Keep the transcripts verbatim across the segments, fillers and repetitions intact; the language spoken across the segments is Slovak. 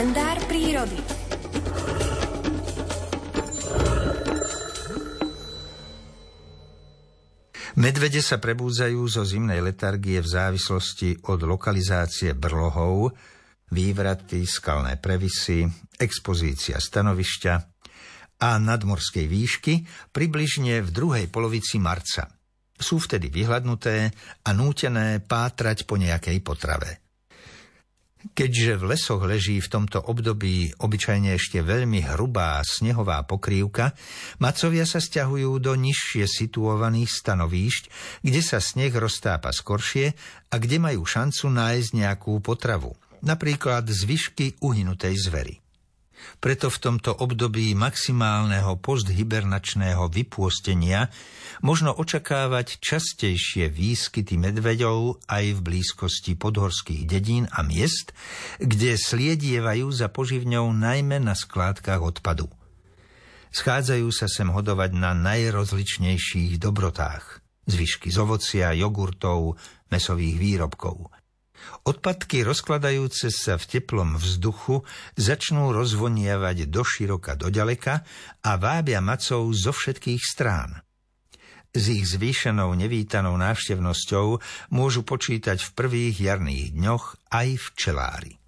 kalendár prírody. Medvede sa prebúdzajú zo zimnej letargie v závislosti od lokalizácie brlohov, vývraty, skalné previsy, expozícia stanovišťa a nadmorskej výšky približne v druhej polovici marca. Sú vtedy vyhladnuté a nútené pátrať po nejakej potrave. Keďže v lesoch leží v tomto období obyčajne ešte veľmi hrubá snehová pokrývka, macovia sa sťahujú do nižšie situovaných stanovíšť, kde sa sneh roztápa skoršie a kde majú šancu nájsť nejakú potravu, napríklad zvyšky uhynutej zvery. Preto v tomto období maximálneho posthibernačného vypôstenia možno očakávať častejšie výskyty medveďov aj v blízkosti podhorských dedín a miest, kde sliedievajú za poživňou najmä na skládkach odpadu. Schádzajú sa sem hodovať na najrozličnejších dobrotách, zvyšky z ovocia, jogurtov, mäsových výrobkov. Odpadky rozkladajúce sa v teplom vzduchu začnú rozvoniavať do široka do ďaleka a vábia macov zo všetkých strán. S ich zvýšenou nevítanou návštevnosťou môžu počítať v prvých jarných dňoch aj včelári.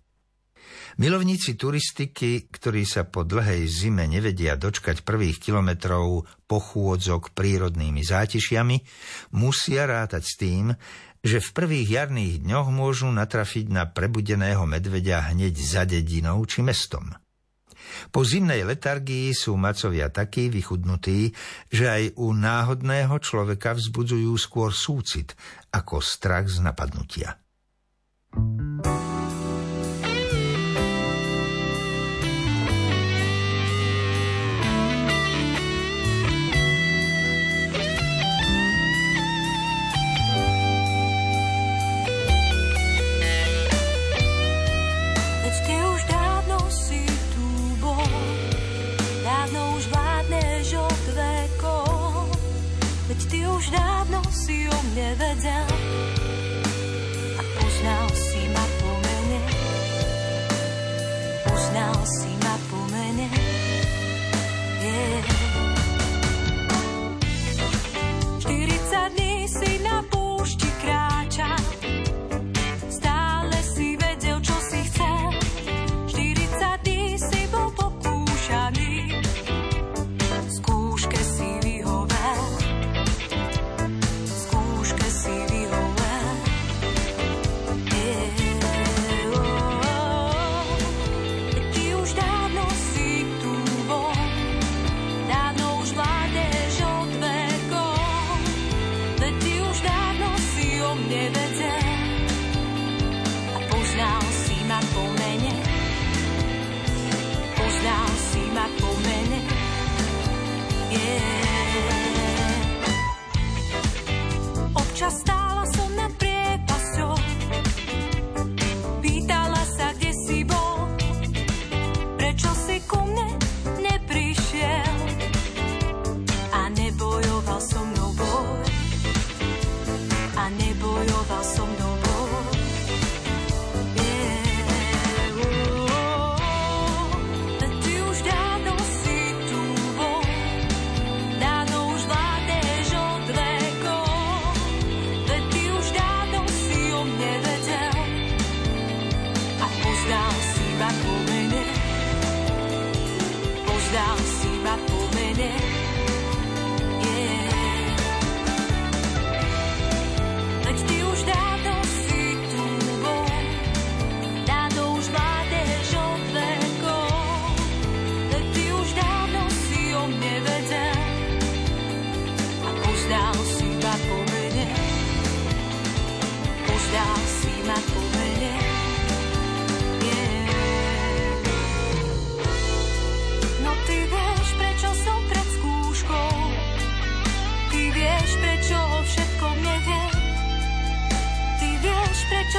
Milovníci turistiky, ktorí sa po dlhej zime nevedia dočkať prvých kilometrov pochôdzok prírodnými zátišiami, musia rátať s tým, že v prvých jarných dňoch môžu natrafiť na prebudeného medveďa hneď za dedinou či mestom. Po zimnej letargii sú macovia takí vychudnutí, že aj u náhodného človeka vzbudzujú skôr súcit ako strach z napadnutia. Veď ty už dávno si o mne vedel a poznal si ma po mene, poznal si ma po mene. Yeah. štyridsať dní si na púšti kráčal, stále si vedel, čo si chcel. štyridsať dní si bol pokúšaný, skúške si vyhovel. Prečo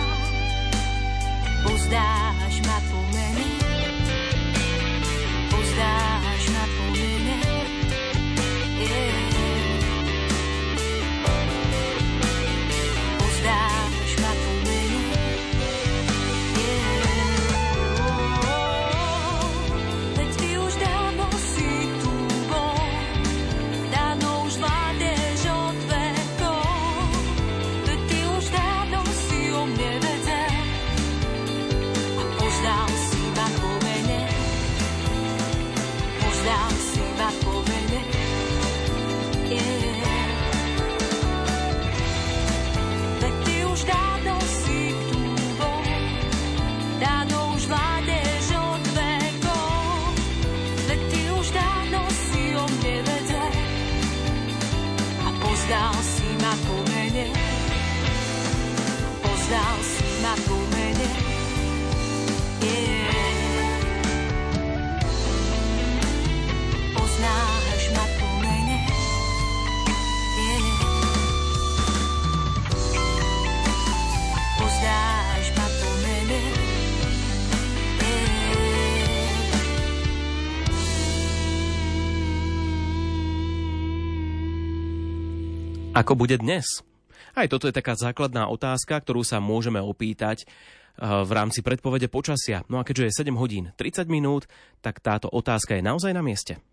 poznáš ma po mene, poznáš ma po mene. Yeah. Poznáš ma po mene. Yeah. na pomene, poznal si ma pomene, yeah. Poznáš ma pomene, yeah. Poznáš ma pomene, yeah. Ako bude dnes? Aj toto je taká základná otázka, ktorú sa môžeme opýtať v rámci predpovede počasia. No a keďže je sedem hodín tridsať minút, tak táto otázka je naozaj na mieste.